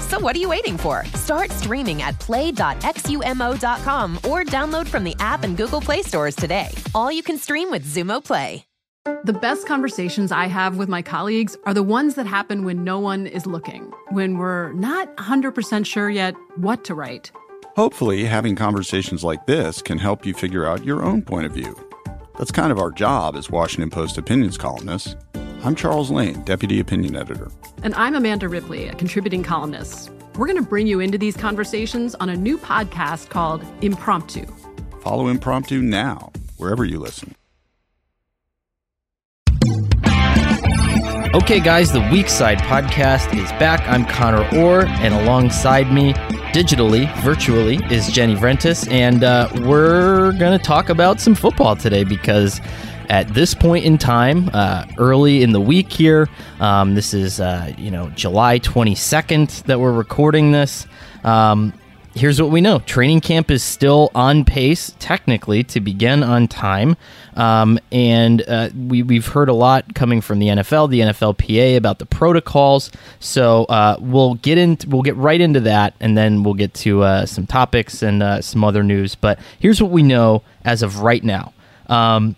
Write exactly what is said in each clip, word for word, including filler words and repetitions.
So what are you waiting for? Start streaming at play dot xumo dot com or download from the app and Google Play stores today. All you can stream with Xumo Play. The best conversations I have with my colleagues are the ones that happen when no one is looking, when we're not one hundred percent sure yet what to write. Hopefully, having conversations like this can help you figure out your own point of view. That's kind of our job as Washington Post opinions columnists. I'm Charles Lane, Deputy Opinion Editor. And I'm Amanda Ripley, a contributing columnist. We're going to bring you into these conversations on a new podcast called Impromptu. Follow Impromptu now, wherever you listen. Okay, guys, the Weak-Side Podcast is back. I'm Connor Orr, and alongside me, digitally, virtually, is Jenny Vrentas, and uh, we're going to talk about some football today because at this point in time, uh, early in the week here, um, this is uh, you know July twenty-second that we're recording this. Um, here's what we know: training camp is still on pace, technically, to begin on time. Um, and uh, we, we've heard a lot coming from the N F L, the N F L P A about the protocols. So uh, we'll get in, we'll get right into that, and then we'll get to uh, some topics and uh, some other news. But here's what we know as of right now: um,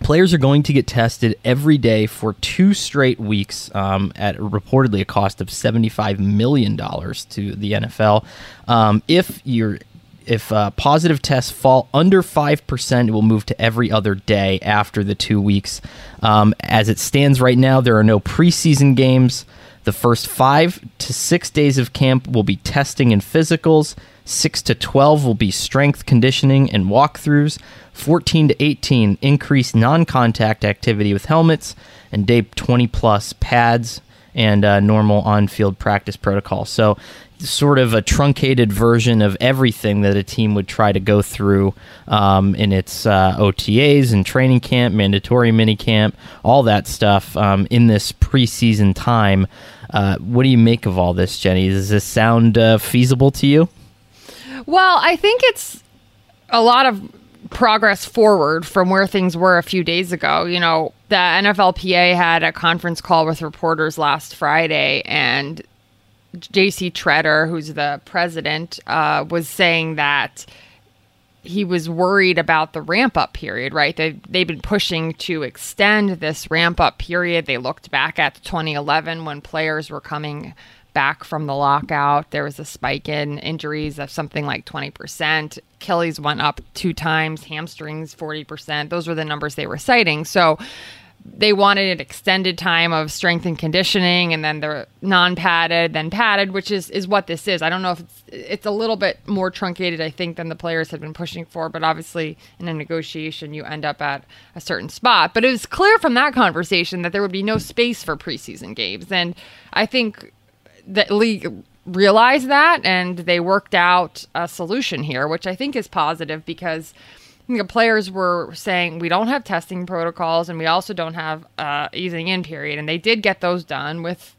players are going to get tested every day for two straight weeks um, at reportedly a cost of seventy-five million dollars to the N F L. Um, if you're If uh, positive tests fall under five percent, it will move to every other day after the two weeks. Um, as it stands right now, there are no preseason games. The first five to six days of camp will be testing and physicals. six to twelve will be strength, conditioning, and walkthroughs. fourteen to eighteen, increased non-contact activity with helmets. And day twenty plus, pads and uh, normal on-field practice protocol. So sort of a truncated version of everything that a team would try to go through um, in its uh, O T As and training camp, mandatory minicamp, all that stuff um, in this preseason time. Uh, what do you make of all this, Jenny? Does this sound uh, feasible to you? Well, I think it's a lot of progress forward from where things were a few days ago. You know, the N F L P A had a conference call with reporters last Friday, and J C Tretter, who's the president, uh, was saying that he was worried about the ramp-up period, right? They've, they've been pushing to extend this ramp-up period. They looked back at twenty eleven when players were coming back from the lockout. There was a spike in injuries of something like twenty percent. Achilles went up two times, hamstrings forty percent. Those were the numbers they were citing. So they wanted an extended time of strength and conditioning, and then the non-padded, then padded, which is, is what this is. I don't know if it's, it's a little bit more truncated, I think, than the players had been pushing for. But obviously, in a negotiation, you end up at a certain spot. But it was clear from that conversation that there would be no space for preseason games. And I think the league realized that, and they worked out a solution here, which I think is positive because the players were saying, we don't have testing protocols and we also don't have uh, easing in period. And they did get those done with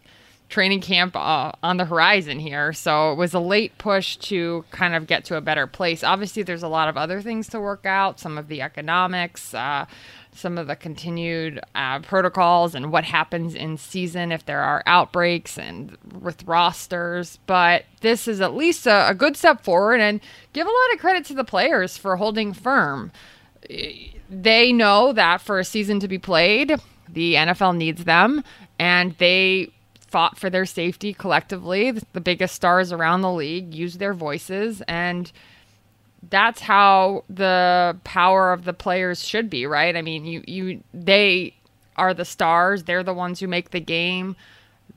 training camp uh, on the horizon here. So it was a late push to kind of get to a better place. Obviously, there's a lot of other things to work out, some of the economics, uh, some of the continued uh, protocols and what happens in season if there are outbreaks and with rosters. But this is at least a, a good step forward, and give a lot of credit to the players for holding firm. They know that for a season to be played, the N F L needs them, and they fought for their safety collectively. The biggest stars around the league used their voices, and that's how the power of the players should be, right? I mean, you, you, they are the stars. They're the ones who make the game.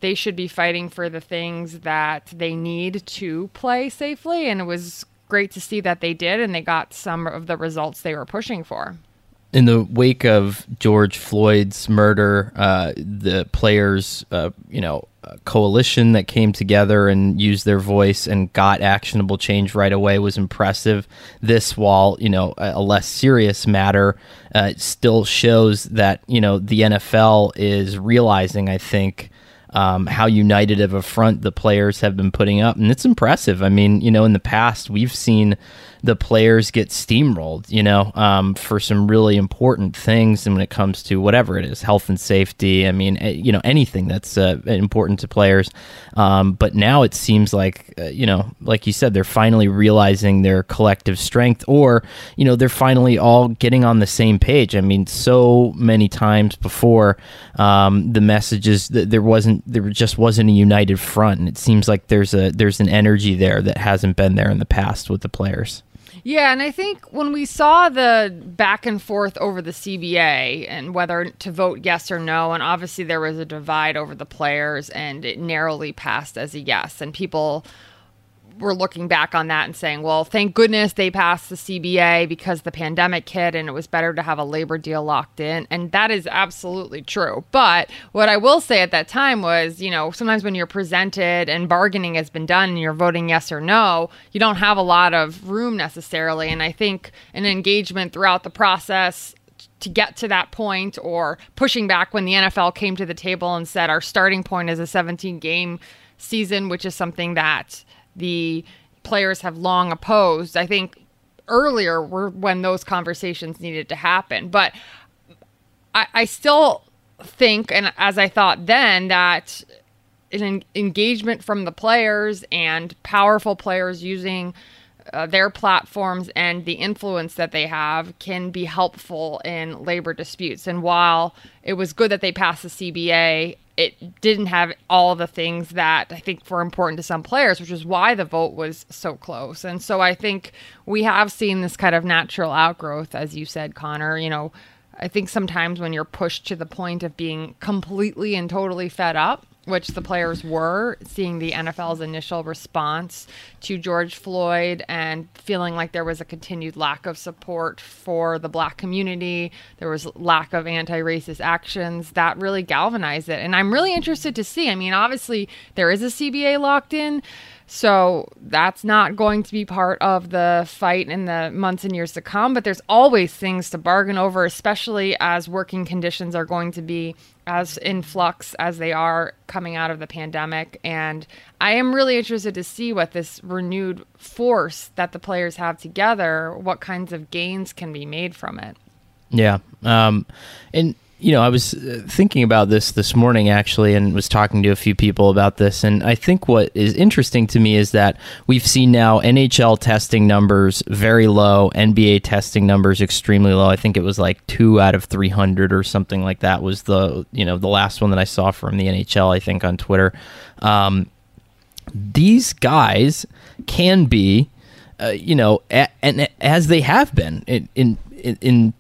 They should be fighting for the things that they need to play safely. And it was great to see that they did, and they got some of the results they were pushing for. In the wake of George Floyd's murder, uh, the players, uh, you know, a coalition that came together and used their voice and got actionable change right away was impressive. This, while, you know, a less serious matter, uh, still shows that, you know, the N F L is realizing, I think, Um, how united of a front the players have been putting up. And it's impressive. I mean, you know, in the past, we've seen the players get steamrolled, you know, um, for some really important things. And when it comes to whatever it is, health and safety, I mean, you know, anything that's uh, important to players. Um, but now it seems like, uh, you know, like you said, they're finally realizing their collective strength, or, you know, they're finally all getting on the same page. I mean, so many times before, um, the messages that there wasn't, there just wasn't a united front, and it seems like there's a there's an energy there that hasn't been there in the past with the players. Yeah, and I think when we saw the back and forth over the C B A and whether to vote yes or no, and obviously there was a divide over the players, and it narrowly passed as a yes, and people were looking back on that and saying, well, thank goodness they passed the C B A because the pandemic hit and it was better to have a labor deal locked in. And that is absolutely true. But what I will say at that time was, you know, sometimes when you're presented and bargaining has been done and you're voting yes or no, you don't have a lot of room necessarily. And I think an engagement throughout the process to get to that point, or pushing back when the N F L came to the table and said our starting point is a seventeen-game season, which is something that the players have long opposed. I think earlier were when those conversations needed to happen. But I, I still think, and as I thought then, that an engagement from the players and powerful players using uh, their platforms and the influence that they have can be helpful in labor disputes. And while it was good that they passed the C B A, it didn't have all the things that I think were important to some players, which is why the vote was so close. And so I think we have seen this kind of natural outgrowth, as you said, Connor. You know, I think sometimes when you're pushed to the point of being completely and totally fed up, which the players were, seeing the N F L's initial response to George Floyd and feeling like there was a continued lack of support for the Black community, there was lack of anti-racist actions, that really galvanized it. And I'm really interested to see. I mean, obviously, there is a C B A locked in, so that's not going to be part of the fight in the months and years to come, but there's always things to bargain over, especially as working conditions are going to be as in flux as they are coming out of the pandemic. And I am really interested to see what this renewed force that the players have together, what kinds of gains can be made from it. Yeah. Um, and, you know, I was thinking about this this morning, actually, and was talking to a few people about this. And I think what is interesting to me is that we've seen now N H L testing numbers very low, N B A testing numbers extremely low. I think it was like two out of three hundred or something like that was the, you know, the last one that I saw from the N H L, I think, on Twitter. Um, these guys can be, uh, you know, a- and as they have been in in in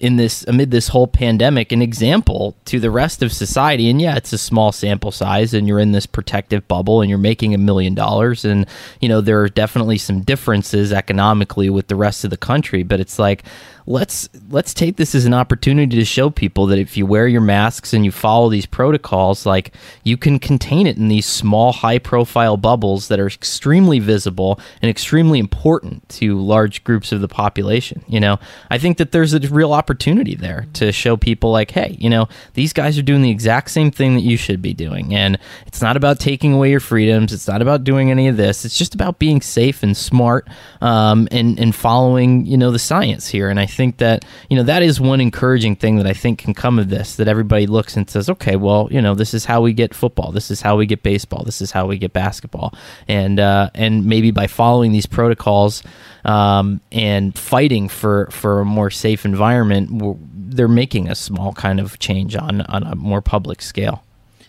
in this, amid this whole pandemic, an example to the rest of society. And yeah, it's a small sample size, and you're in this protective bubble, and you're making a million dollars. And, you know, there are definitely some differences economically with the rest of the country, but it's like, let's let's take this as an opportunity to show people that if you wear your masks and you follow these protocols, like, you can contain it in these small, high-profile bubbles that are extremely visible and extremely important to large groups of the population. You know, I think that there's a real opportunity there to show people, like, hey, you know, these guys are doing the exact same thing that you should be doing, and it's not about taking away your freedoms. It's not about doing any of this. It's just about being safe and smart, um, and and following, you know, the science here. And I think that, you know, that is one encouraging thing that I think can come of this, that everybody looks and says, okay, well, you know, this is how we get football. This is how we get baseball. This is how we get basketball. And uh, and maybe by following these protocols um, and fighting for, for a more safe environment, we're, they're making a small kind of change on, on a more public scale.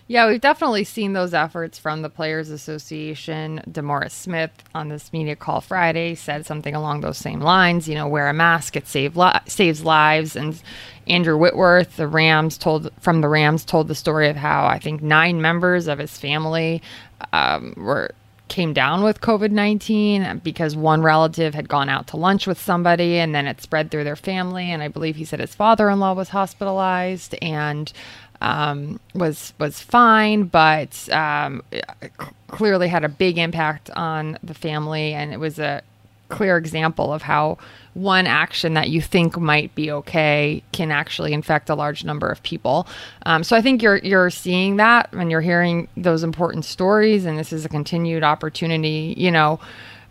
Yeah, we've definitely seen those efforts from the Players Association. Demaris Smith on this media call Friday said something along those same lines. You know, wear a mask, it save li- saves lives. And Andrew Whitworth, the Rams told from the Rams, told the story of how I think nine members of his family um, were came down with COVID nineteen because one relative had gone out to lunch with somebody, and then it spread through their family. And I believe he said his father-in-law was hospitalized and. Um, was was fine, but um, clearly had a big impact on the family, and it was a clear example of how one action that you think might be okay can actually infect a large number of people. Um, so I think you're you're seeing that when you're hearing those important stories, and this is a continued opportunity. You know,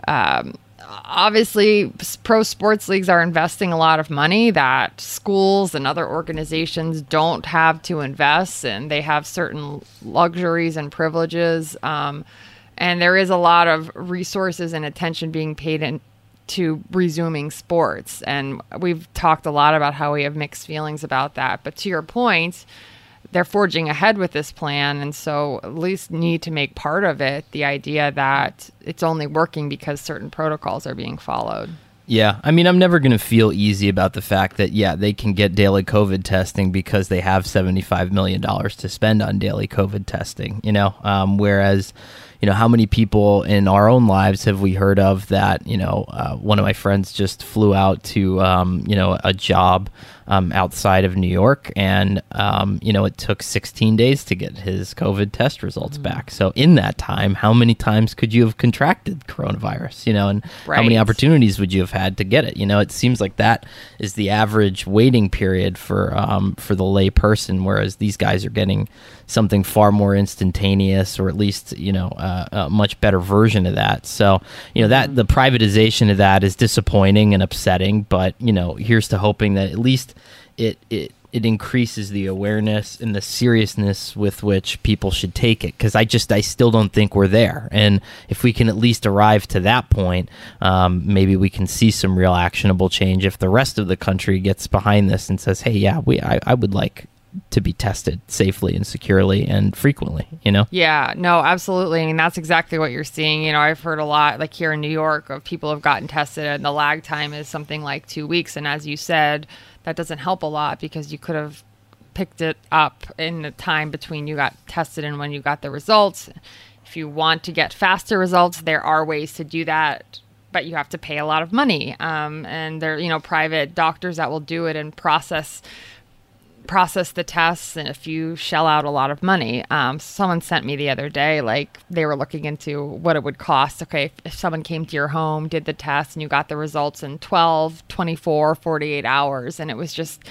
um, obviously, pro sports leagues are investing a lot of money that schools and other organizations don't have to invest, and they have certain luxuries and privileges. Um, and there is a lot of resources and attention being paid in, to resuming sports. And we've talked a lot about how we have mixed feelings about that. But to your point, they're forging ahead with this plan, and so at least need to make part of it the idea that it's only working because certain protocols are being followed. Yeah, I mean, I'm never going to feel easy about the fact that, yeah, they can get daily COVID testing because they have seventy-five million dollars to spend on daily COVID testing, you know, um, whereas... You know, how many people in our own lives have we heard of that, you know, uh, one of my friends just flew out to, um, you know, a job um, outside of New York, and, um, you know, it took sixteen days to get his COVID test results mm. back. So in that time, how many times could you have contracted coronavirus, you know, and right. how many opportunities would you have had to get it? You know, it seems like that is the average waiting period for, um, for the lay person, whereas these guys are getting something far more instantaneous, or at least, you know, uh, a much better version of that. So, you know, that the privatization of that is disappointing and upsetting, but, you know, here's to hoping that at least it, it, it increases the awareness and the seriousness with which people should take it. Cause I just, I still don't think we're there. And if we can at least arrive to that point, um, maybe we can see some real actionable change if the rest of the country gets behind this and says, hey, yeah, we, I, I would like to be tested safely and securely and frequently, you know? Yeah, no, absolutely. I mean, that's exactly what you're seeing. You know, I've heard a lot, like here in New York, of people have gotten tested and the lag time is something like two weeks. And as you said, that doesn't help a lot because you could have picked it up in the time between you got tested and when you got the results. If you want to get faster results, there are ways to do that, but you have to pay a lot of money. Um, and there, you know, private doctors that will do it and process process the tests, and if you shell out a lot of money. Um, someone sent me the other day, like they were looking into what it would cost. Okay, if, if someone came to your home, did the test, and you got the results in twelve, twenty-four, forty-eight hours, and it was just,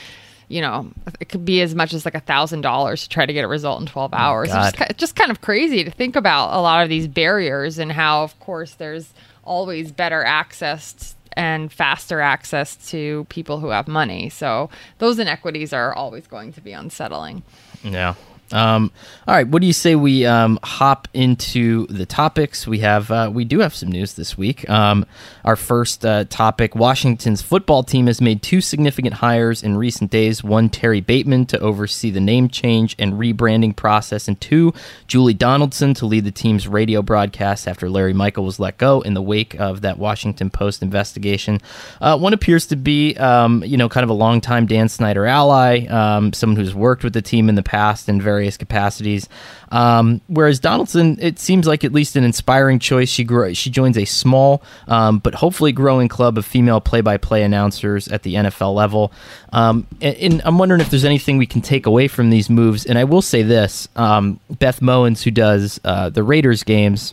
you know, it could be as much as like a thousand dollars to try to get a result in twelve hours. Oh, it's just, just kind of crazy to think about a lot of these barriers and how, of course, there's always better access to and faster access to people who have money. So those inequities are always going to be unsettling. Yeah. Um, all right. What do you say we um, hop into the topics? We have uh, we do have some news this week. Um, our first uh, topic: Washington's football team has made two significant hires in recent days. One, Terry Bateman to oversee the name change and rebranding process, and two, Julie Donaldson to lead the team's radio broadcasts after Larry Michael was let go in the wake of that Washington Post investigation. Uh, one appears to be um, you know kind of a longtime Dan Snyder ally, um, someone who's worked with the team in the past and very various capacities. Um, whereas Donaldson, it seems like at least an inspiring choice. She grew, she joins a small um, but hopefully growing club of female play-by-play announcers at the N F L level. Um, and, and I'm wondering if there's anything we can take away from these moves. And I will say this, um, Beth Mowins, who does uh, the Raiders games,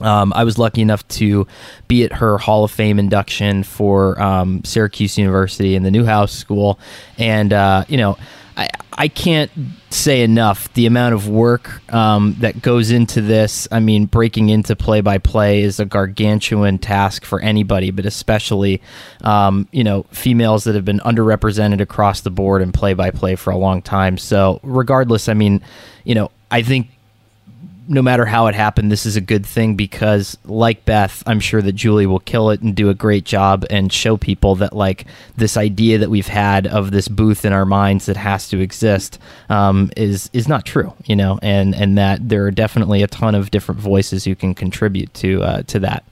Um, I was lucky enough to be at her Hall of Fame induction for um, Syracuse University and the Newhouse School. And, uh, you know, I, I can't say enough the amount of work um, that goes into this. I mean, breaking into play-by-play is a gargantuan task for anybody, but especially, um, you know, females that have been underrepresented across the board in play-by-play for a long time. So regardless, I mean, you know, I think, no matter how it happened, this is a good thing because, like Beth, I'm sure that Julie will kill it and do a great job and show people that, like, this idea that we've had of this booth in our minds that has to exist um, is is not true, you know, and, and that there are definitely a ton of different voices who can contribute to uh, to that.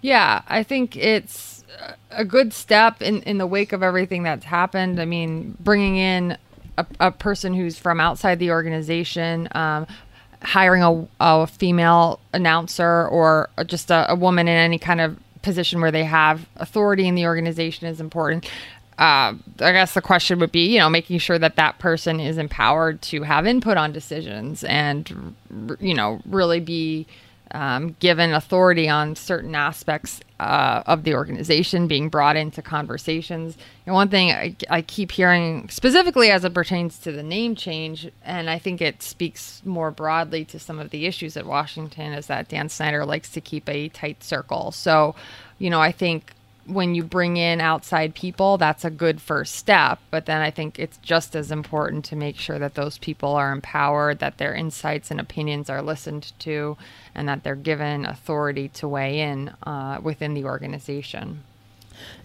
Yeah, I think it's a good step in, in the wake of everything that's happened. I mean, bringing in a, a person who's from outside the organization, um, hiring a, a female announcer or just a, a woman in any kind of position where they have authority in the organization is important. Uh, I guess the question would be, you know, making sure that that person is empowered to have input on decisions and, you know, really be um, given authority on certain aspects uh, of the organization, being brought into conversations. And one thing I, I keep hearing specifically as it pertains to the name change, and I think it speaks more broadly to some of the issues at Washington, is that Dan Snyder likes to keep a tight circle. So, you know, I think when you bring in outside people, that's a good first step. But then I think it's just as important to make sure that those people are empowered, that their insights and opinions are listened to, and that they're given authority to weigh in uh, within the organization.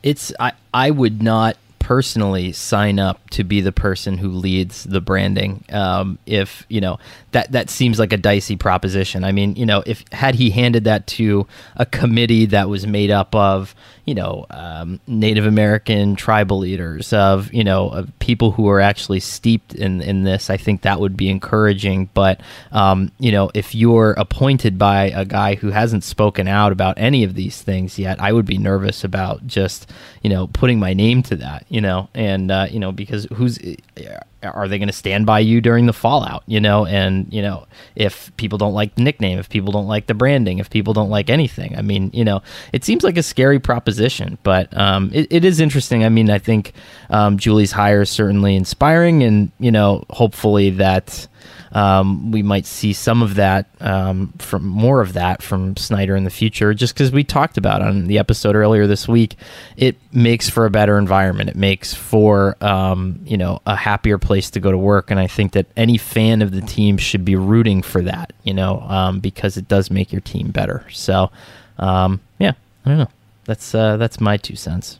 It's I, I would not personally sign up to be the person who leads the branding. Um, if, you know, that, that seems like a dicey proposition. I mean, you know, if had he handed that to a committee that was made up of, you know, um, Native American tribal leaders, of, you know, of people who are actually steeped in, in this, I think that would be encouraging. But, um, you know, if you're appointed by a guy who hasn't spoken out about any of these things yet, I would be nervous about just, you know, putting my name to that. You know, and, uh, you know, because who's, are they going to stand by you during the fallout, you know? And, you know, if people don't like the nickname, if people don't like the branding, if people don't like anything, I mean, you know, it seems like a scary proposition, but um, it, it is interesting. I mean, I think um, Julie's hire is certainly inspiring and, you know, hopefully that um, we might see some of that um, from more of that from Snyder in the future, just because we talked about on the episode earlier this week, it makes for a better environment. It makes for, um, you know, a happier place to go to work. And I think that any fan of the team should be rooting for that, you know, um, because it does make your team better. So, um, yeah, I don't know. That's, uh, that's my two cents.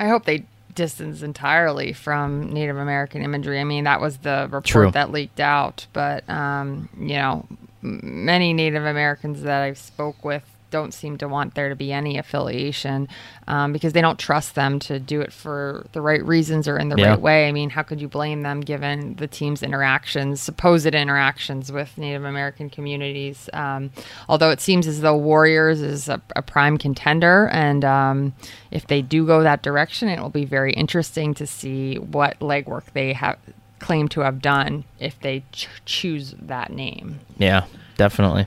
I hope they distance entirely from Native American imagery. I mean, that was the report True. That leaked out, but um, you know, many Native Americans that I've spoke with don't seem to want there to be any affiliation um, because they don't trust them to do it for the right reasons or in the yeah. right way. I mean, how could you blame them given the team's interactions, supposed interactions with Native American communities? Um, although it seems as though Warriors is a, a prime contender, and um, if they do go that direction, it will be very interesting to see what legwork they have claim to have done if they ch- choose that name. Yeah, definitely.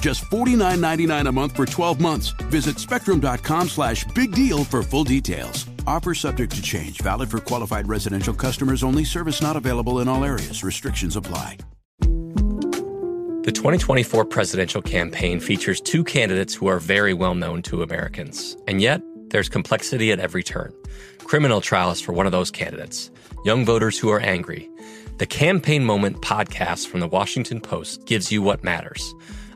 Just forty-nine ninety-nine a month for twelve months. Visit spectrum.com slash big deal for full details. Offer subject to change. Valid for qualified residential customers only. Service not available in all areas. Restrictions apply. The twenty twenty-four presidential campaign features two candidates who are very well known to Americans. And yet, there's complexity at every turn. Criminal trials for one of those candidates. Young voters who are angry. The Campaign Moment podcast from the Washington Post gives you what matters.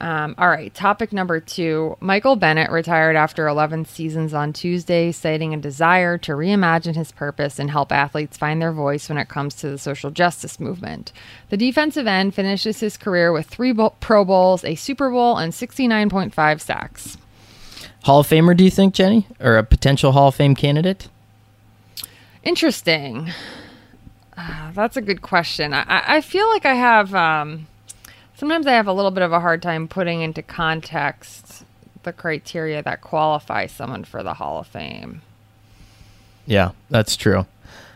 Um, all right, topic number two. Michael Bennett retired after eleven seasons on Tuesday, citing a desire to reimagine his purpose and help athletes find their voice when it comes to the social justice movement. The defensive end finishes his career with three Pro Bowls, a Super Bowl, and sixty-nine point five sacks. Hall of Famer, do you think, Jenny? Or a potential Hall of Fame candidate? Interesting. Uh, that's a good question. I, I feel like I have... Um, Sometimes I have a little bit of a hard time putting into context the criteria that qualify someone for the Hall of Fame. Yeah, that's true.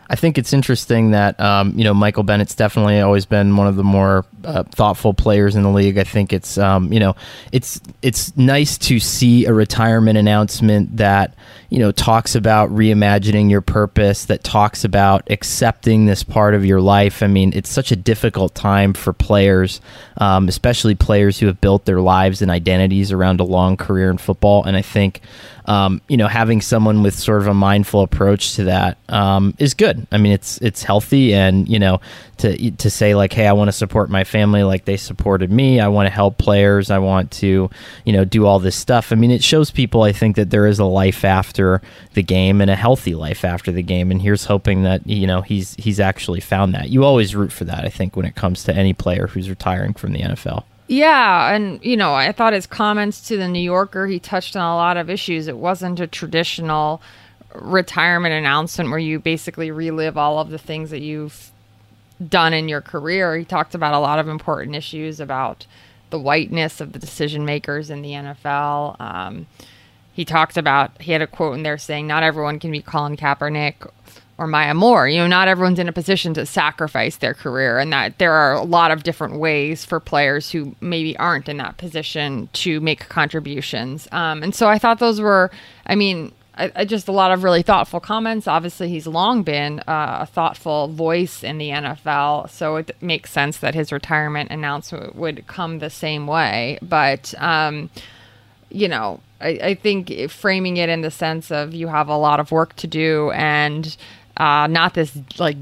I think it's interesting that, um, you know, Michael Bennett's definitely always been one of the more uh, thoughtful players in the league. I think it's, um, you know, it's it's nice to see a retirement announcement that, you know, talks about reimagining your purpose, that talks about accepting this part of your life. I mean, it's such a difficult time for players, um, especially players who have built their lives and identities around a long career in football. And I think, um, you know, having someone with sort of a mindful approach to that um, is good. I mean, it's it's healthy. And, you know, to to say like, hey, I want to support my family like they supported me. I want to help players. I want to, you know, do all this stuff. I mean, it shows people, I think, that there is a life after the game and a healthy life after the game, and here's hoping that, you know, he's he's actually found that. You always root for that, I think, when it comes to any player who's retiring from the N F L. Yeah, and, you know, I thought his comments to the New Yorker, he touched on a lot of issues. It wasn't a traditional retirement announcement where you basically relive all of the things that you've done in your career. He talked about a lot of important issues about the whiteness of the decision makers in the N F L. Um He talked about, he had a quote in there saying, not everyone can be Colin Kaepernick or Maya Moore. You know, not everyone's in a position to sacrifice their career, and that there are a lot of different ways for players who maybe aren't in that position to make contributions. Um, and so I thought those were, I mean, I, I just a lot of really thoughtful comments. Obviously, he's long been uh, a thoughtful voice in the N F L, so it makes sense that his retirement announcement would come the same way. But, um, you know, I, I think framing it in the sense of you have a lot of work to do, and uh, not this, like,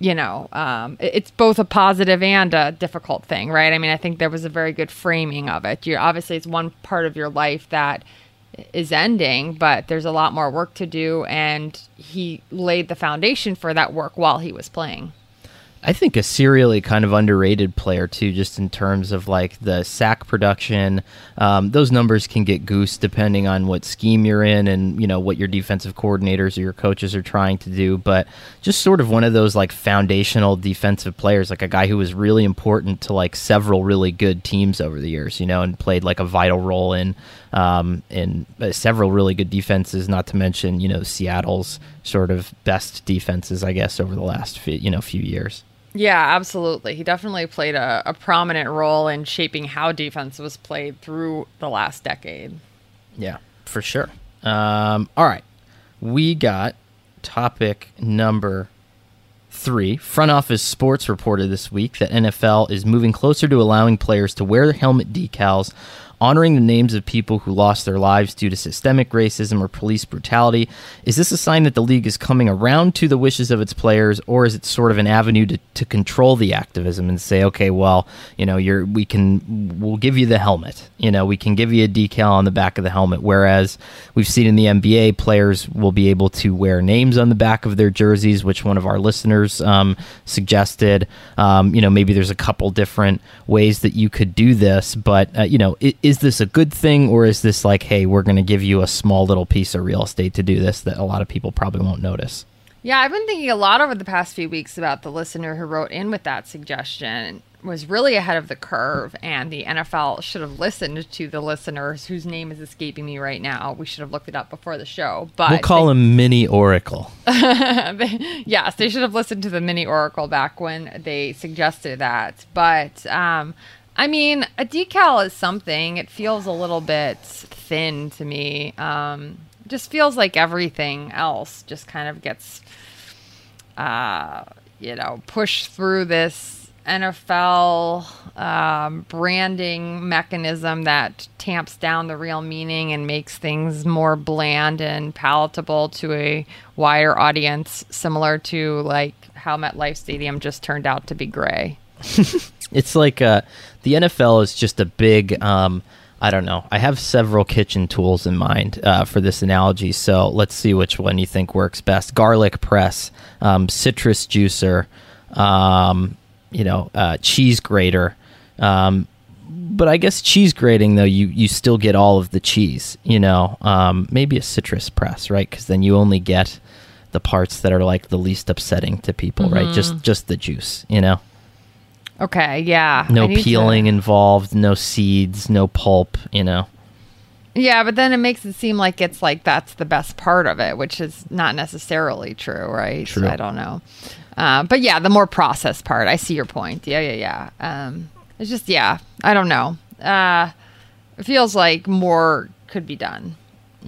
you know, um, it, it's both a positive and a difficult thing, right? I mean, I think there was a very good framing of it. You obviously, it's one part of your life that is ending, but there's a lot more work to do, and he laid the foundation for that work while he was playing. I think a serially kind of underrated player, too, just in terms of, like, the sack production. Um, those numbers can get goosed depending on what scheme you're in and, you know, what your defensive coordinators or your coaches are trying to do. But just sort of one of those, like, foundational defensive players, like a guy who was really important to, like, several really good teams over the years, you know, and played, like, a vital role in um, in uh, several really good defenses, not to mention, you know, Seattle's sort of best defenses, I guess, over the last, few, you know, few years. Yeah, absolutely. He definitely played a, a prominent role in shaping how defense was played through the last decade. Yeah, for sure. Um, all right. We got topic number three. Front Office Sports reported this week that N F L is moving closer to allowing players to wear helmet decals, honoring the names of people who lost their lives due to systemic racism or police brutality. Is this a sign that the league is coming around to the wishes of its players, or is it sort of an avenue to, to control the activism and say, okay, well, you know, you're, we can, we'll give you the helmet, you know, we can give you a decal on the back of the helmet, whereas we've seen in the N B A, players will be able to wear names on the back of their jerseys, which one of our listeners um, suggested. Um, you know, maybe there's a couple different ways that you could do this, but, uh, you know, it, is this a good thing, or is this like, hey, we're going to give you a small little piece of real estate to do this that a lot of people probably won't notice? Yeah, I've been thinking a lot over the past few weeks about the listener who wrote in with that suggestion. Was really ahead of the curve, and the N F L should have listened to the listeners whose name is escaping me right now. We should have looked it up before the show. But we'll call they, him Mini Oracle. they, yes, they should have listened to the Mini Oracle back when they suggested that. But um, I mean, a decal is something. It feels a little bit thin to me. Um, just feels like everything else just kind of gets, uh, you know, pushed through this N F L um, branding mechanism that tamps down the real meaning and makes things more bland and palatable to a wider audience, similar to like how MetLife Stadium just turned out to be gray. It's like uh, the N F L is just a big, um, I don't know. I have several kitchen tools in mind uh, for this analogy. So let's see which one you think works best. Garlic press, um, citrus juicer, um, you know, uh, cheese grater. Um, but I guess cheese grating, though, you, you still get all of the cheese, you know, um, maybe a citrus press, right? Because then you only get the parts that are like the least upsetting to people, mm-hmm. right? Just just the juice, you know? Okay, yeah. No peeling to... involved, no seeds, no pulp, you know. Yeah, but then it makes it seem like it's like that's the best part of it, which is not necessarily true, right? True. So I don't know. Uh, but yeah, the more processed part. I see your point. Yeah, yeah, yeah. Um, it's just, yeah, I don't know. Uh, it feels like more could be done.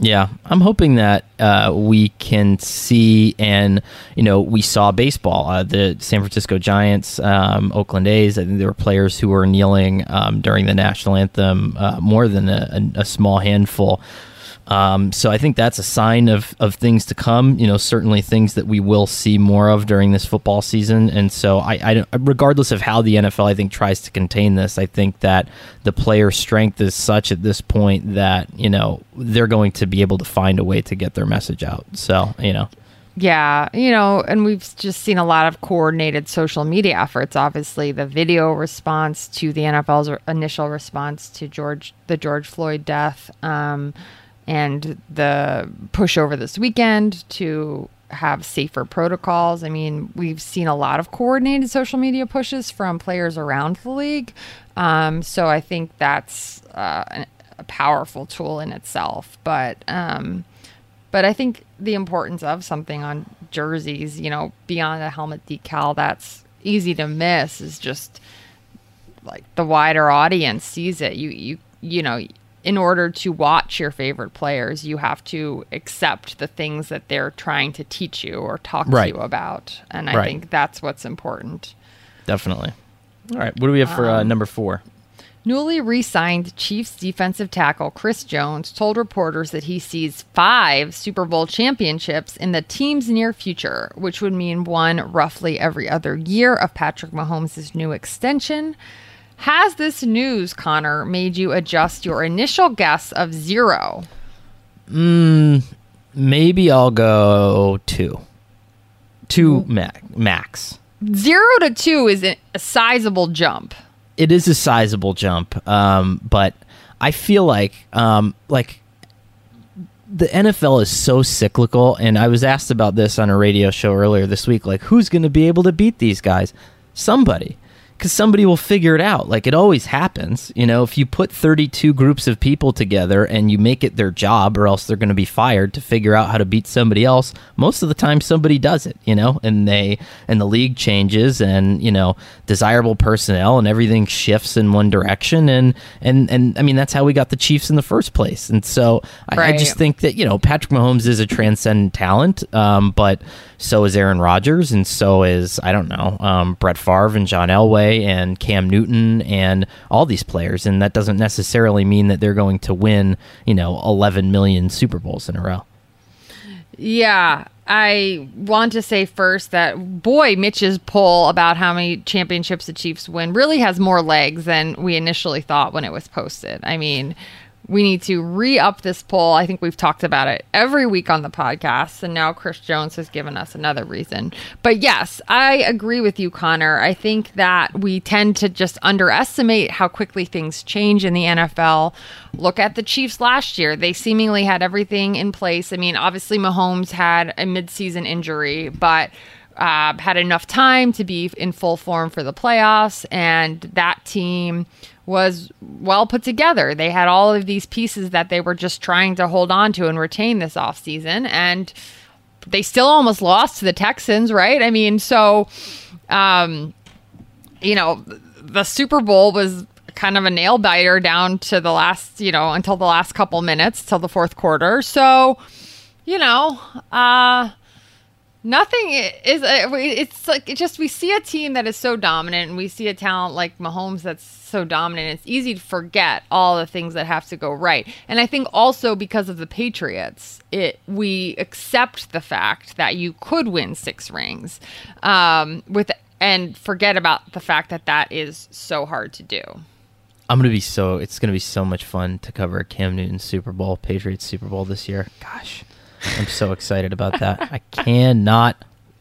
Yeah, I'm hoping that uh, we can see, and, you know, we saw baseball, uh, the San Francisco Giants, um, Oakland A's. I think there were players who were kneeling um, during the national anthem, uh, more than a, a small handful. Um, so I think that's a sign of, of things to come, you know, certainly things that we will see more of during this football season. And so I, I regardless of how the N F L, I think, tries to contain this, I think that the player strength is such at this point that, you know, they're going to be able to find a way to get their message out. So, you know. Yeah, you know, and we've just seen a lot of coordinated social media efforts. Obviously, the video response to the N F L's initial response to George, the George Floyd death, um, and the push over this weekend to have safer protocols. I mean, we've seen a lot of coordinated social media pushes from players around the league. Um, so I think that's uh, a powerful tool in itself. But um, but I think the importance of something on jerseys, you know, beyond a helmet decal that's easy to miss, is just like the wider audience sees it. You you you know. In order to watch your favorite players, you have to accept the things that they're trying to teach you or talk right. to you about. And I right. think that's what's important. Definitely. All right. What do we have um, for uh, number four? Newly re-signed Chiefs defensive tackle Chris Jones told reporters that he sees five Super Bowl championships in the team's near future, which would mean one roughly every other year of Patrick Mahomes' new extension. Has this news, Connor, made you adjust your initial guess of zero? Mm, maybe I'll go two. Two ma- max. Zero to two is a sizable jump. It is a sizable jump, um, but I feel like um, like the N F L is so cyclical, and I was asked about this on a radio show earlier this week, like, who's going to be able to beat these guys? Somebody. because somebody will figure it out. Like, it always happens. You know, if you put thirty-two groups of people together and you make it their job, or else they're going to be fired, to figure out how to beat somebody else, most of the time somebody does it, you know, and they, and the league changes, and, you know, desirable personnel and everything shifts in one direction. And, and, and I mean, that's how we got the Chiefs in the first place. And so right. I, I just think that, you know, Patrick Mahomes is a transcendent talent, um, but so is Aaron Rodgers. And so is, I don't know, um, Brett Favre and John Elway and Cam Newton and all these players, and that doesn't necessarily mean that they're going to win, you know, eleven million Super Bowls in a row. Yeah, I want to say first that, boy, Mitch's poll about how many championships the Chiefs win really has more legs than we initially thought when it was posted. I mean, we need to re-up this poll. I think we've talked about it every week on the podcast, and now Chris Jones has given us another reason. But yes, I agree with you, Connor. I think that we tend to just underestimate how quickly things change in the N F L. Look at the Chiefs last year. They seemingly had everything in place. I mean, obviously Mahomes had a midseason injury, but uh, had enough time to be in full form for the playoffs, and that team was well put together. They had all of these pieces that they were just trying to hold on to and retain this offseason, and they still almost lost to the Texans, right? I mean, so, um, you know, the Super Bowl was kind of a nail-biter down to the last, you know, until the last couple minutes, till the fourth quarter. So, you know, uh, nothing is, it's like, it just, we see a team that is so dominant, and we see a talent like Mahomes that's so dominant, it's easy to forget all the things that have to go right. And I think also because of the Patriots, it, we accept the fact that you could win six rings, um, with, and forget about the fact that that is so hard to do. I'm going to be so, it's going to be so much fun to cover Cam Newton Super Bowl, Patriots Super Bowl this year. Gosh. I'm so excited about that. I cannot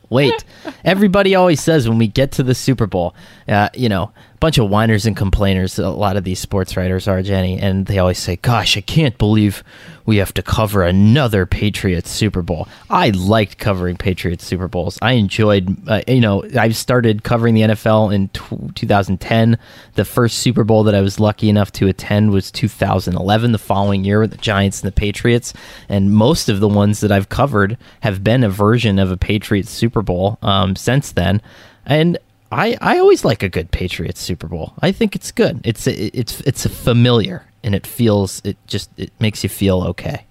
wait. Everybody always says when we get to the Super Bowl, uh, you know, bunch of whiners and complainers, a lot of these sports writers are, Jenny, and they always say, gosh, I can't believe we have to cover another Patriots Super Bowl. I liked covering Patriots Super Bowls. I enjoyed, uh, you know, I started covering the N F L in t- twenty ten. The first Super Bowl that I was lucky enough to attend was two thousand eleven, the following year, with the Giants and the Patriots. And most of the ones that I've covered have been a version of a Patriots Super Bowl um, since then. And I, I always like a good Patriots Super Bowl. I think it's good. It's it's it's a familiar, and it feels, it just, it makes you feel okay.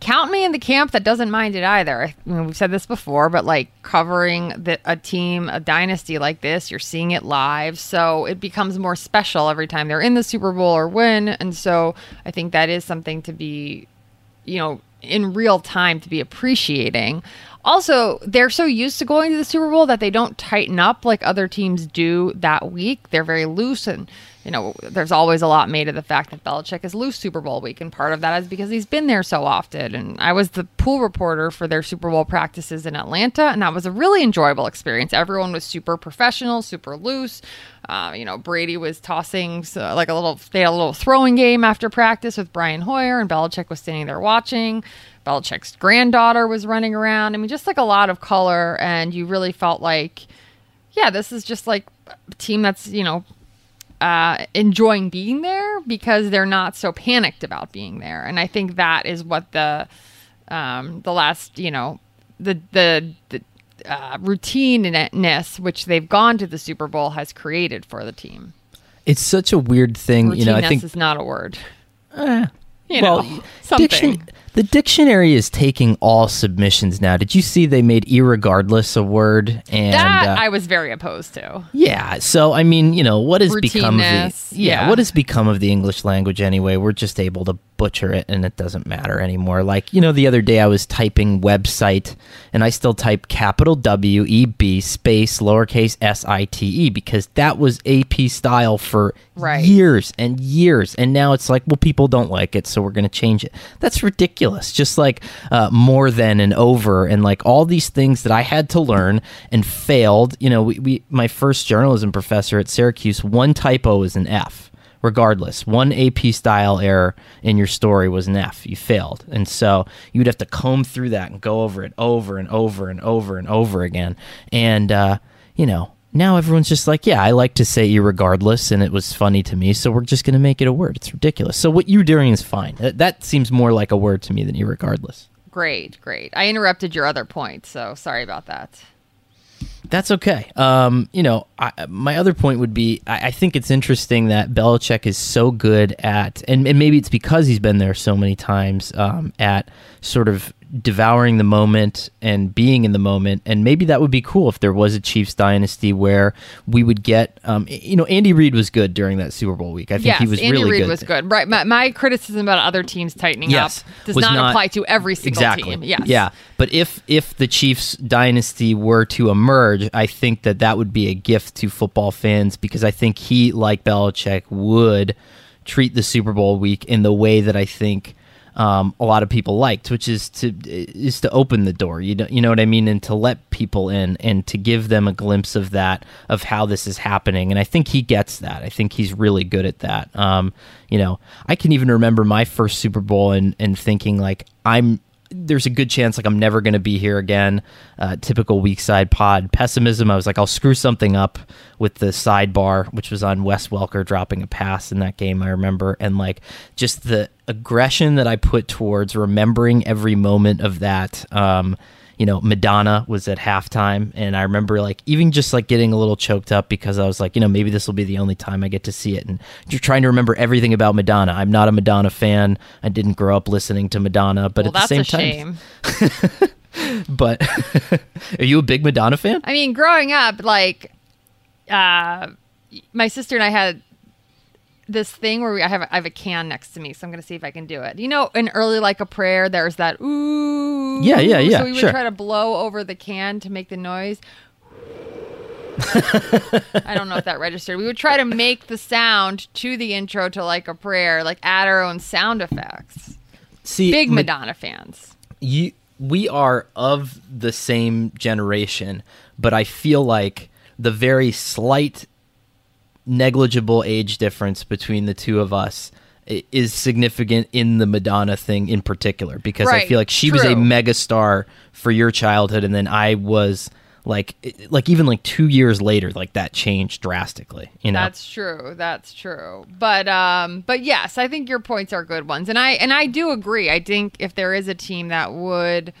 Count me in the camp that doesn't mind it either. I mean, we've said this before, but like covering the, a team, a dynasty like this, you're seeing it live, so it becomes more special every time they're in the Super Bowl or win. And so I think that is something to be, you know, in real time to be appreciating. Also, they're so used to going to the Super Bowl that they don't tighten up like other teams do that week. They're very loose, and, you know, there's always a lot made of the fact that Belichick is loose Super Bowl week, and part of that is because he's been there so often. And I was the pool reporter for their Super Bowl practices in Atlanta, and that was a really enjoyable experience. Everyone was super professional, super loose. Uh, you know, Brady was tossing uh, like a little, they had a little throwing game after practice with Brian Hoyer, and Belichick was standing there watching. Belichick's granddaughter was running around. I mean, just like a lot of color, and you really felt like, yeah, this is just like a team that's, you know, uh, enjoying being there because they're not so panicked about being there. And I think that is what the, um, the last, you know, the, the, the uh, routineness which they've gone to the Super Bowl has created for the team. It's such a weird thing. Routineness, you know, I think, is not a word. Uh, you well, know, something. Diction- The dictionary is taking all submissions now. Did you see they made irregardless a word? And that uh, I was very opposed to. Yeah. So, I mean, you know, what has become of the, yeah, yeah. what has become of the English language anyway? We're just able to butcher it, and it doesn't matter anymore. Like, you know, the other day I was typing website, and I still type capital W E B space lowercase s I T E, because that was A P style for right. years and years. And now it's like, well, people don't like it, so we're going to change it. That's ridiculous. Just like uh, more than and over, and like all these things that I had to learn and failed. You know, we, we my first journalism professor at Syracuse, one typo was an F. Regardless, one A P style error in your story was an F. You failed. And so you'd have to comb through that and go over it over and over and over and over again. And, uh, you know, now everyone's just like, yeah, I like to say irregardless, and it was funny to me, so we're just going to make it a word. It's ridiculous. So what you're doing is fine. That seems more like a word to me than irregardless. Great, great. I interrupted your other point, so sorry about that. That's okay. Um, you know, I, my other point would be, I, I think it's interesting that Belichick is so good at, and, and maybe it's because he's been there so many times, um, at sort of devouring the moment and being in the moment. And maybe that would be cool if there was a Chiefs dynasty where we would get, um, you know, Andy Reid was good during that Super Bowl week. I think yes, he was Andy really Reid good. Andy Reid was good. Right. My, my criticism about other teams tightening yes, up does not, not apply to every single exactly. team. Yes. Yeah. But if, if the Chiefs dynasty were to emerge, I think that that would be a gift to football fans, because I think he, like Belichick, would treat the Super Bowl week in the way that I think Um, a lot of people liked, which is to is to open the door, you know, you know what I mean, and to let people in and to give them a glimpse of that, of how this is happening. And I think he gets that. I think he's really good at that. Um, you know, I can even remember my first Super Bowl and and thinking like, I'm there's a good chance like I'm never going to be here again. Uh, typical weak side pod pessimism. I was like, I'll screw something up with the sidebar, which was on Wes Welker dropping a pass in that game, I remember, and like just the aggression that I put towards remembering every moment of that. Um, you know, Madonna was at halftime, and I remember like even just like getting a little choked up because I was like, you know, maybe this will be the only time I get to see it. And you're trying to remember everything about Madonna. I'm not a Madonna fan. I didn't grow up listening to Madonna, but well, at the same time, that's a shame. But are you a big Madonna fan? I mean, growing up, like uh, my sister and I had this thing where we, I have I have a can next to me, so I'm going to see if I can do it. You know, in Early Like a Prayer, there's that ooh. Yeah, yeah, yeah. So we would sure. try to blow over the can to make the noise. I don't know if that registered. We would try to make the sound to the intro to Like a Prayer, like add our own sound effects. See, big Madonna Ma- fans. You, we are of the same generation, but I feel like the very slight negligible age difference between the two of us is significant in the Madonna thing in particular, because right, I feel like she true. was a mega star for your childhood, and then I was like, like even like two years later, like that changed drastically. You know, that's true. That's true. But um, but yes, I think your points are good ones, and I and I do agree. I think if there is a team that would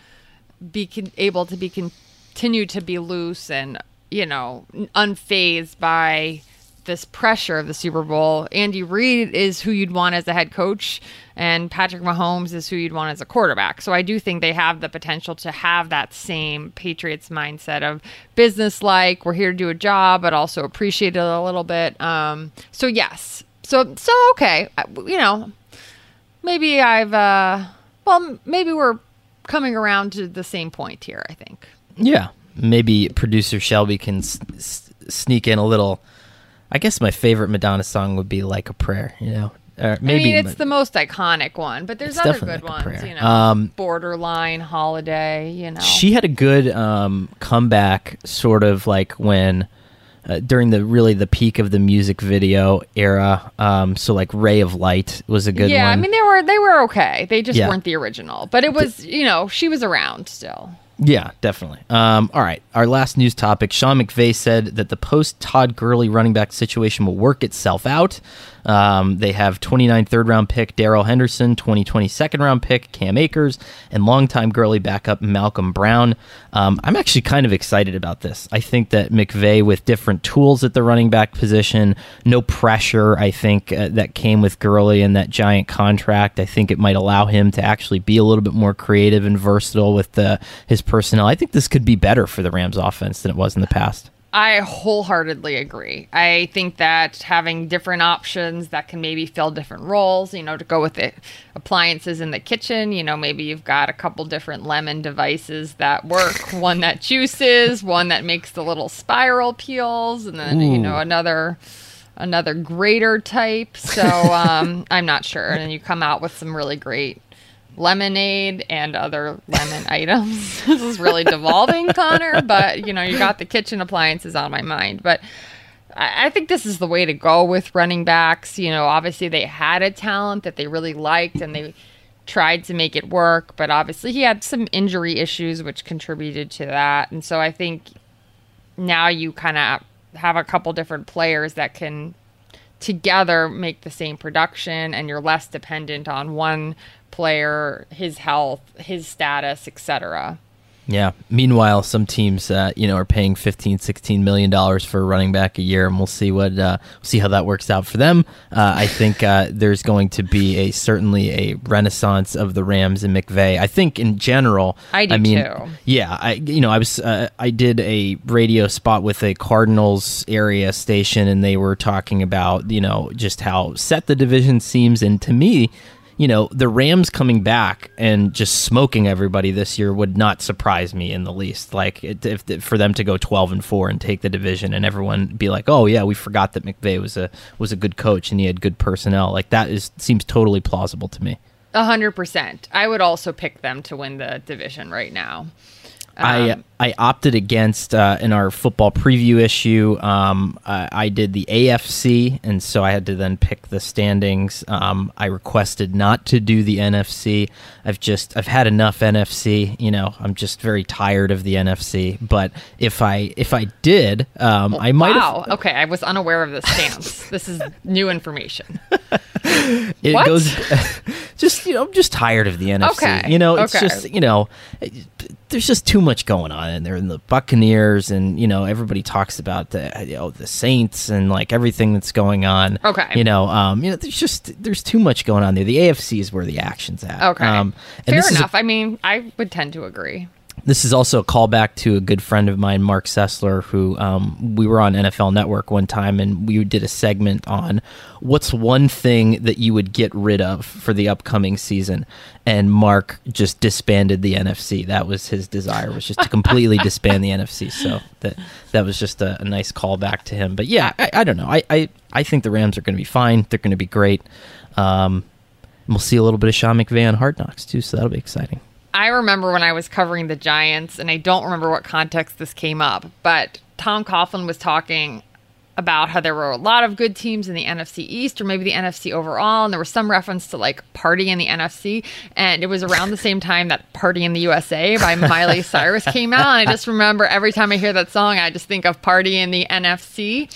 be con- able to be continue to be loose and, you know, unfazed by this pressure of the Super Bowl, Andy Reid is who you'd want as a head coach, and Patrick Mahomes is who you'd want as a quarterback. So I do think they have the potential to have that same Patriots mindset of business-like, we're here to do a job, but also appreciate it a little bit. Um, so yes. So, so okay. You know, maybe I've, uh, well, maybe we're coming around to the same point here, I think. Yeah. Maybe producer Shelby can s- s- sneak in a little. I guess my favorite Madonna song would be Like a Prayer, you know. Or maybe I mean, it's my, the most iconic one, but there's other good like ones, you know. Um, Borderline, Holiday, you know. She had a good um, comeback, sort of like when uh, during the really the peak of the music video era. Um, so like Ray of Light was a good yeah, one. Yeah, I mean they were they were okay. They just yeah. weren't the original, but it was the, you know, she was around still. Yeah, definitely. Um, all right. Our last news topic. Sean McVay said that the post-Todd Gurley running back situation will work itself out. Um, they have twenty-nine third-round pick Darrell Henderson, twenty twenty second-round pick Cam Akers, and longtime Gurley backup Malcolm Brown. Um, I'm actually kind of excited about this. I think that McVay, with different tools at the running back position, no pressure, I think, uh, that came with Gurley and that giant contract, I think it might allow him to actually be a little bit more creative and versatile with the, his personnel. I think this could be better for the Rams offense than it was in the past. I wholeheartedly agree. I think that having different options that can maybe fill different roles, you know, to go with the appliances in the kitchen, you know, maybe you've got a couple different lemon devices that work, one that juices, one that makes the little spiral peels, and then, Ooh. you know, another another grater type. So um, I'm not sure. And then you come out with some really great lemonade and other lemon items. This is really devolving, Connor, but you know, you got the kitchen appliances on my mind. But I, I think this is the way to go with running backs. You know, obviously they had a talent that they really liked and they tried to make it work, but obviously he had some injury issues which contributed to that. And so I think now you kind of have a couple different players that can together make the same production, and you're less dependent on one player, his health, his status, et cetera. Yeah. Meanwhile, some teams, uh, you know, are paying fifteen, sixteen million dollars for a running back a year, and we'll see what, uh, we'll see how that works out for them. Uh, I think uh, there's going to be a certainly a renaissance of the Rams and McVay. I think in general. I do I mean, too. Yeah, I you know I was uh, I did a radio spot with a Cardinals area station, and they were talking about you know just how set the division seems, and to me, you know, the Rams coming back and just smoking everybody this year would not surprise me in the least. Like, it, if, if for them to go twelve and four and take the division, and everyone be like, "Oh yeah, we forgot that McVay was a was a good coach and he had good personnel." Like, that is seems totally plausible to me. A hundred percent. I would also pick them to win the division right now. Um, I I opted against uh, in our football preview issue. Um, I, I did the A F C, and so I had to then pick the standings. Um, I requested not to do the N F C. I've just I've had enough N F C. You know, I'm just very tired of the N F C. But if I if I did, um, well, I might. Wow. Have... Okay, I was unaware of this stance. This is new information. It what? goes just you know I'm just tired of the N F C. Okay. You know, it's okay. just you know. It, There's just too much going on in there, and the Buccaneers, and you know everybody talks about the you know, the Saints and like everything that's going on. Okay, you know, um, you know, there's just there's too much going on there. The A F C is where the action's at. Okay, um, and fair enough. A, I mean, I would tend to agree. This is also a callback to a good friend of mine, Mark Sessler, who um, we were on N F L Network one time, and we did a segment on what's one thing that you would get rid of for the upcoming season. And Mark just disbanded the N F C. That was his desire, was just to completely disband the N F C. So that that was just a, a nice callback to him. But yeah, I, I don't know. I, I, I think the Rams are going to be fine. They're going to be great. Um, and we'll see a little bit of Sean McVay on Hard Knocks, too, so that'll be exciting. I remember when I was covering the Giants, and I don't remember what context this came up, but Tom Coughlin was talking about how there were a lot of good teams in the N F C East, or maybe the N F C overall, and there was some reference to like Party in the N F C, and it was around the same time that Party in the U S A by Miley Cyrus came out, and I just remember every time I hear that song, I just think of Party in the N F C.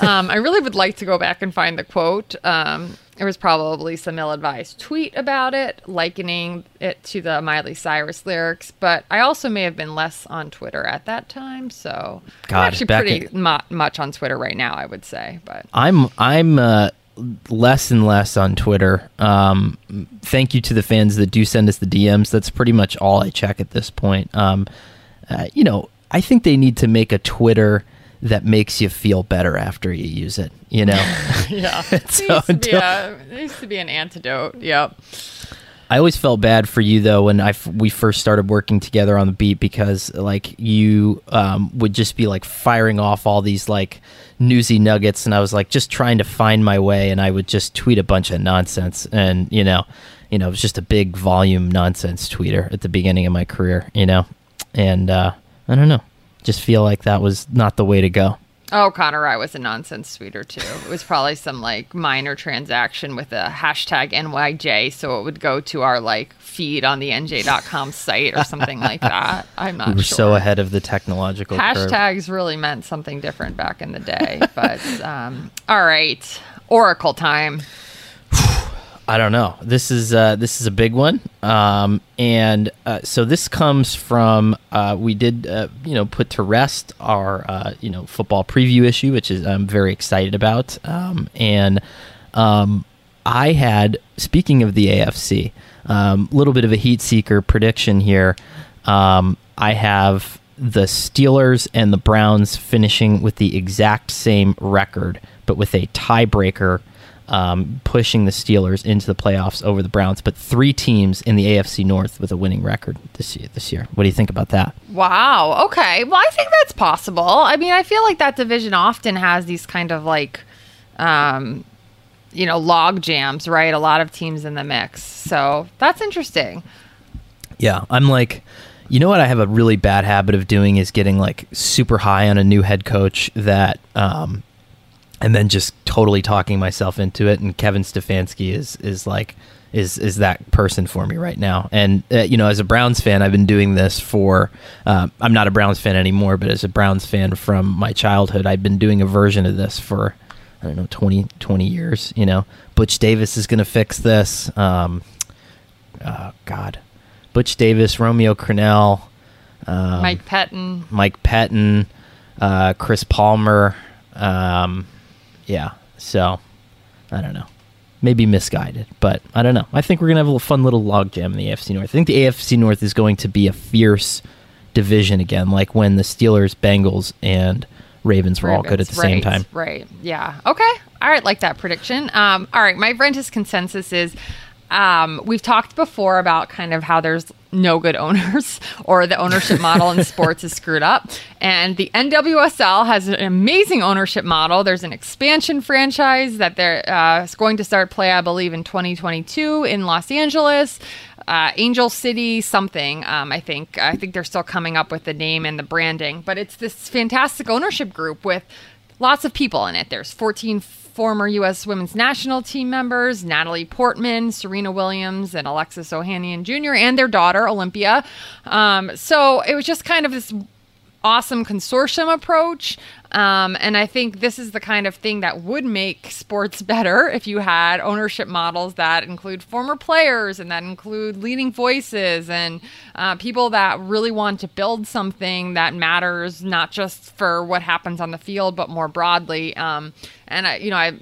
Um, I really would like to go back and find the quote. Um, there was probably some ill-advised tweet about it, likening it to the Miley Cyrus lyrics, but I also may have been less on Twitter at that time, so God, I'm actually pretty in- mo- much on Twitter right now, I would say. But I'm I'm uh, less and less on Twitter. Um, thank you to the fans that do send us the D Ms. That's pretty much all I check at this point. Um, uh, you know, I think they need to make a Twitter that makes you feel better after you use it, you know? Yeah. So there, used to be a, there used to be an antidote, yep. I always felt bad for you, though, when I f- we first started working together on the beat, because, like, you um, would just be, like, firing off all these, like, newsy nuggets, and I was, like, just trying to find my way, and I would just tweet a bunch of nonsense, and, you know, you know, it was just a big volume nonsense tweeter at the beginning of my career, you know? And uh, I don't know. Just feel like that was not the way to go. Oh, Connor, I was a nonsense tweeter too. It was probably some like minor transaction with a hashtag N Y J, so it would go to our like feed on the N J dot com site or something like that. I'm not sure. We were sure. so ahead of the technological hashtags curve. Hashtags really meant something different back in the day. But um, all right, Oracle time. I don't know. This is uh, this is a big one, um, and uh, so this comes from uh, we did uh, you know put to rest our uh, you know football preview issue, which is I'm very excited about, um, and um, I had, speaking of the A F C, a um, little bit of a heat seeker prediction here. Um, I have the Steelers and the Browns finishing with the exact same record, but with a tiebreaker. Um, pushing the Steelers into the playoffs over the Browns, but three teams in the A F C North with a winning record this year. This year, what do you think about that? Wow. Okay. Well, I think that's possible. I mean, I feel like that division often has these kind of like, um, you know, log jams, right? A lot of teams in the mix. So that's interesting. Yeah, I'm like. You know what I have a really bad habit of doing is getting like super high on a new head coach that. Um, And then just totally talking myself into it. And Kevin Stefanski is is like is is that person for me right now. And, uh, you know, as a Browns fan, I've been doing this for, uh, I'm not a Browns fan anymore, but as a Browns fan from my childhood, I've been doing a version of this for, I don't know, twenty, twenty years, you know. Butch Davis is going to fix this. Um, uh, God. Butch Davis, Romeo Crennel. Um, Mike Patton. Mike Patton. Uh, Chris Palmer. Um, yeah, so, I don't know. Maybe misguided, but I don't know. I think we're going to have a little fun little logjam in the A F C North. I think the A F C North is going to be a fierce division again, like when the Steelers, Bengals, and Ravens were Ravens, all good at the right, same time. Right, yeah. Okay, all right, like that prediction. Um, all right, my Vrentas consensus is um, we've talked before about kind of how there's no good owners or the ownership model in sports is screwed up. And the N W S L has an amazing ownership model. There's an expansion franchise that they're uh, going to start play, I believe, in twenty twenty-two in Los Angeles. Uh, Angel City something, um, I think. I think they're still coming up with the name and the branding. But it's this fantastic ownership group with lots of people in it. There's fourteen former U S women's national team members, Natalie Portman, Serena Williams, and Alexis Ohanian Junior, and their daughter, Olympia. Um, so it was just kind of this awesome consortium approach. Um, and I think this is the kind of thing that would make sports better if you had ownership models that include former players and that include leading voices and uh, people that really want to build something that matters, not just for what happens on the field, but more broadly. Um, and, I, you know, I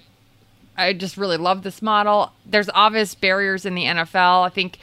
I just really love this model. There's obvious barriers in the N F L. I think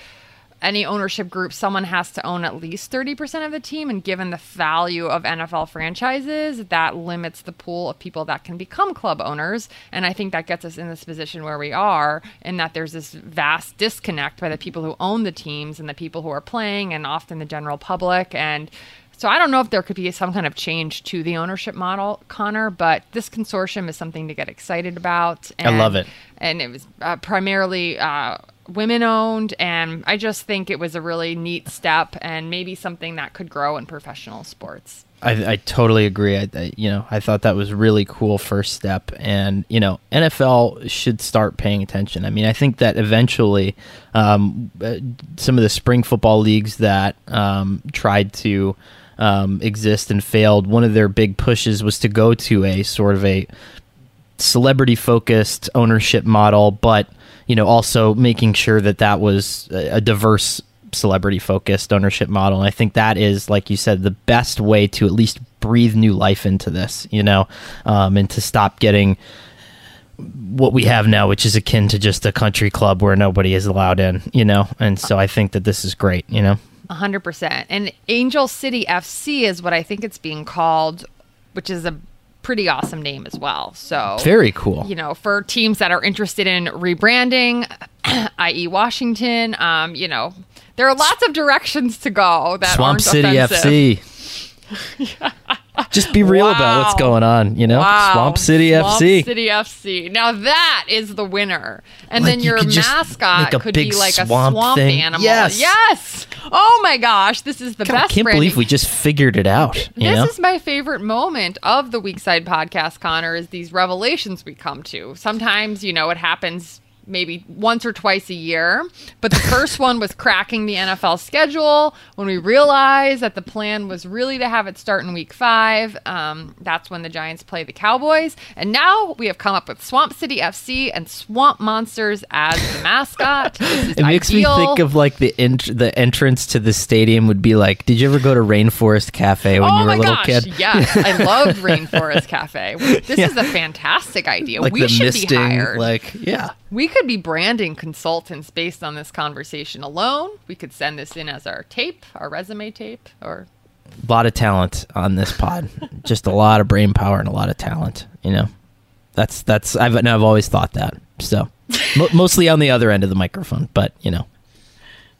any ownership group, someone has to own at least thirty percent of the team. And given the value of N F L franchises, that limits the pool of people that can become club owners. And I think that gets us in this position where we are, in that there's this vast disconnect by the people who own the teams and the people who are playing, and often the general public. And so I don't know if there could be some kind of change to the ownership model, Connor, but this consortium is something to get excited about. And, I love it. And it was uh, primarily uh, women owned, and I just think it was a really neat step and maybe something that could grow in professional sports. I, I totally agree. I, I, you know, I thought that was really cool first step, and you know, N F L should start paying attention. I mean, I think that eventually, um, some of the spring football leagues that um, tried to um, exist and failed, one of their big pushes was to go to a sort of a celebrity-focused ownership model, but you know, also making sure that that was a diverse celebrity-focused ownership model. And I think that is, like you said, the best way to at least breathe new life into this, you know, um, and to stop getting what we have now, which is akin to just a country club where nobody is allowed in, you know. And so I think that this is great, you know. one hundred percent. And Angel City F C is what I think it's being called, which is a pretty awesome name as well. So very cool. You know, for teams that are interested in rebranding, that is. Washington, um, you know, there are lots of directions to go that Swamp aren't City offensive. F C. Just be real wow. about what's going on, you know? Wow. Swamp City Swamp F C. Swamp City F C. Now that is the winner. And like then you your could mascot could be like swamp a swamp thing. Animal. Yes. Yes. Oh my gosh, this is the God, best I can't branding. Believe we just figured it out. You this know? Is my favorite moment of the Weak-Side Podcast, Connor, is these revelations we come to. Sometimes, you know, it happens maybe once or twice a year, but the first one was cracking the N F L schedule when we realized that the plan was really to have it start in week five. Um, that's when the Giants play the Cowboys. And now we have come up with Swamp City F C and Swamp Monsters as the mascot. It ideal. Makes me think of like the ent- the entrance to the stadium would be like, did you ever go to Rainforest Cafe when oh you were a little gosh, kid? Yes, I loved Rainforest Cafe. This yeah. is a fantastic idea. Like we should misting, be hired. Like, yeah. We could be branding consultants based on this conversation alone. We could send this in as our tape, our resume tape, or a lot of talent on this pod. Just a lot of brain power and a lot of talent. You know, that's that's I've I've always thought that. So mo- mostly on the other end of the microphone, but you know.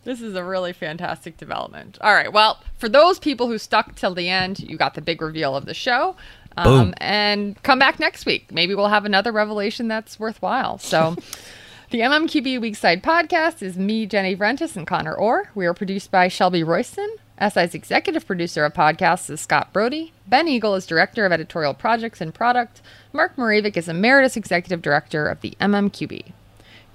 This is a really fantastic development. All right. Well, for those people who stuck till the end, you got the big reveal of the show. Um, and come back next week. Maybe we'll have another revelation that's worthwhile. So the M M Q B Weak-Side Podcast is me, Jenny Vrentas, and Connor Orr. We are produced by Shelby Royston. S I's executive producer of podcasts is Scott Brody. Ben Eagle is director of editorial projects and product. Mark Moravec is emeritus executive director of the M M Q B.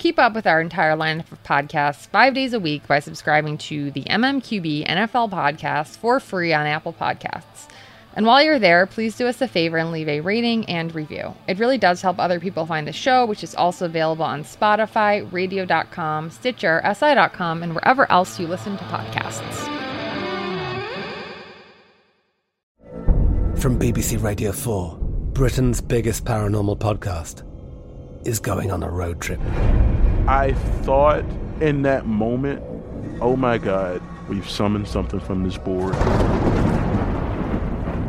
Keep up with our entire lineup of podcasts five days a week by subscribing to the M M Q B N F L podcast for free on Apple Podcasts. And while you're there, please do us a favor and leave a rating and review. It really does help other people find the show, which is also available on Spotify, radio dot com, Stitcher, S I dot com, and wherever else you listen to podcasts. From B B C Radio four, Britain's biggest paranormal podcast is going on a road trip. I thought in that moment, oh my God, we've summoned something from this board.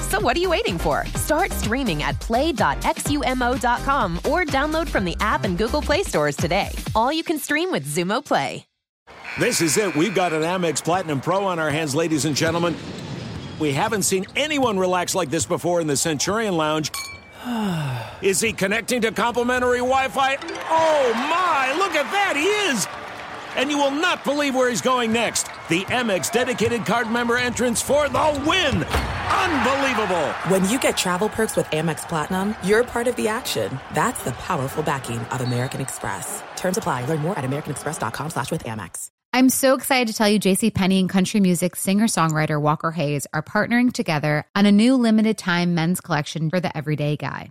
So what are you waiting for? Start streaming at play dot xumo dot com or download from the app and Google Play stores today. All you can stream with Xumo Play. This is it. We've got an Amex Platinum Pro on our hands, ladies and gentlemen. We haven't seen anyone relax like this before in the Centurion Lounge. Is he connecting to complimentary Wi-Fi? Oh, my. Look at that. He is. And you will not believe where he's going next. The Amex dedicated card member entrance for the win. Unbelievable. When you get travel perks with Amex Platinum, you're part of the action. That's the powerful backing of American Express. Terms apply. Learn more at american express dot com slash with Amex. I'm so excited to tell you JCPenney and country music singer-songwriter Walker Hayes are partnering together on a new limited-time men's collection for the everyday guy.